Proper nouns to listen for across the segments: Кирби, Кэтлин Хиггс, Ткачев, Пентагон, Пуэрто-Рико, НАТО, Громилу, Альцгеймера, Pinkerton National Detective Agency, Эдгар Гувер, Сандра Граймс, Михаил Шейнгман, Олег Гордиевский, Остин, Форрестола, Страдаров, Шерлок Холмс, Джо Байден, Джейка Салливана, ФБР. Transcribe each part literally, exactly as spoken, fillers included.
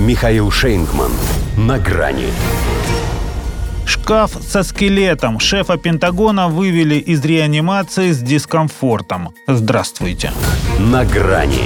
Михаил Шейнгман. На грани. Шкаф со скелетом. Шефа Пентагона вывели из реанимации с дискомфортом. Здравствуйте. На грани.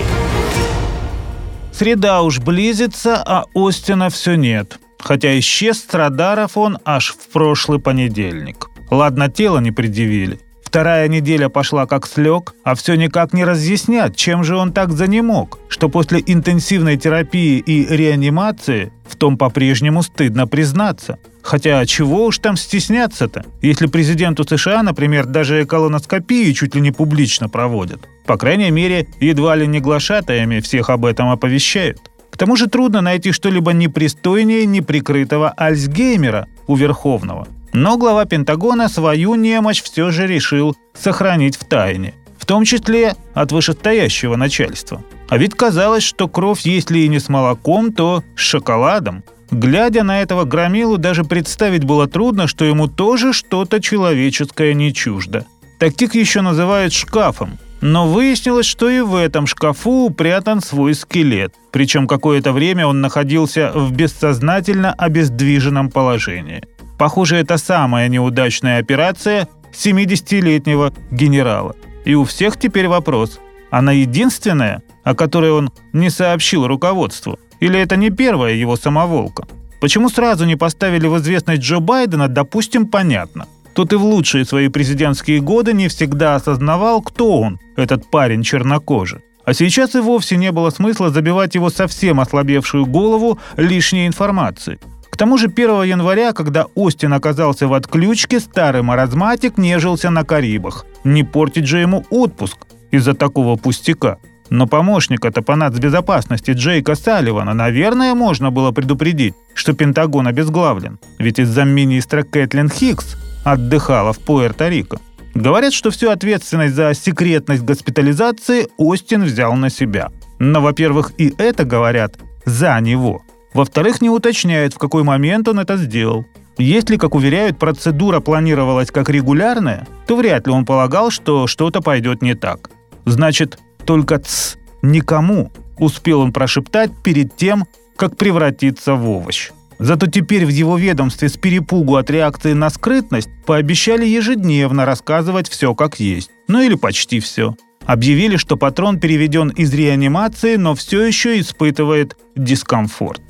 Среда уж близится, а Остина все нет. Хотя исчез Страдаров он аж в прошлый понедельник. Ладно, тело не предъявили. Вторая неделя пошла как слег, а все никак не разъяснят, чем же он так занемог, что после интенсивной терапии и реанимации в том по-прежнему стыдно признаться. Хотя чего уж там стесняться-то, если президенту США, например, даже колоноскопии чуть ли не публично проводят. По крайней мере, едва ли не глашатаями всех об этом оповещают. К тому же трудно найти что-либо непристойнее неприкрытого Альцгеймера у Верховного. Но глава Пентагона свою немощь все же решил сохранить в тайне, в том числе от вышестоящего начальства. А ведь казалось, что кровь, если и не с молоком, то с шоколадом. Глядя на этого громилу, даже представить было трудно, что ему тоже что-то человеческое не чуждо. Тактик еще называют шкафом, но выяснилось, что и в этом шкафу упрятан свой скелет, причем какое-то время он находился в бессознательно обездвиженном положении. Похоже, это самая неудачная операция семидесятилетнего генерала. И у всех теперь вопрос: она единственная, о которой он не сообщил руководству? Или это не первая его самоволка? Почему сразу не поставили в известность Джо Байдена, допустим, понятно. Тот и в лучшие свои президентские годы не всегда осознавал, кто он, этот парень чернокожий. А сейчас и вовсе не было смысла забивать его совсем ослабевшую голову лишней информацией. К тому же первого января, когда Остин оказался в отключке, старый маразматик нежился на Карибах. Не портить же ему отпуск из-за такого пустяка. Но помощника-то по нацбезопасности Джейка Салливана, наверное, можно было предупредить, что Пентагон обезглавлен. Ведь из-за замминистра Кэтлин Хиггс отдыхала в Пуэрто-Рико. Говорят, что всю ответственность за секретность госпитализации Остин взял на себя. Но, во-первых, и это говорят за него. Во-вторых, не уточняют, в какой момент он это сделал. Если, как уверяют, процедура планировалась как регулярная, то вряд ли он полагал, что что-то пойдет не так. Значит, только «ц» никому, успел он прошептать перед тем, как превратиться в овощ. Зато теперь в его ведомстве с перепугу от реакции на скрытность пообещали ежедневно рассказывать все как есть. Ну или почти все. Объявили, что патрон переведен из реанимации, но все еще испытывает дискомфорт.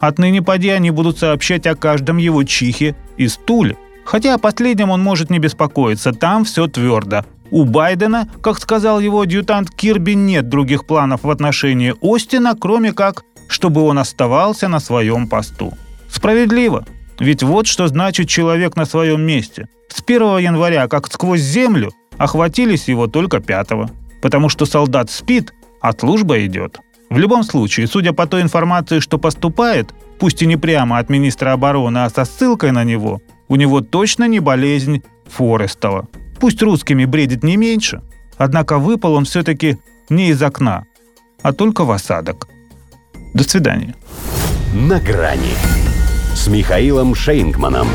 Отныне поди они будут сообщать о каждом его чихе и стуле. Хотя о последнем он может не беспокоиться, там все твердо. У Байдена, как сказал его адъютант Кирби, нет других планов в отношении Остина, кроме как, чтобы он оставался на своем посту. Справедливо, ведь вот что значит человек на своем месте. С первого января, как сквозь землю, охватились его только пятого. Потому что солдат спит, а служба идет. В любом случае, судя по той информации, что поступает, пусть и не прямо от министра обороны, а со ссылкой на него, у него точно не болезнь Форрестола. Пусть русскими бредит не меньше, однако выпал он все-таки не из окна, а только в осадок. До свидания. На грани с Михаилом Шейнгманом.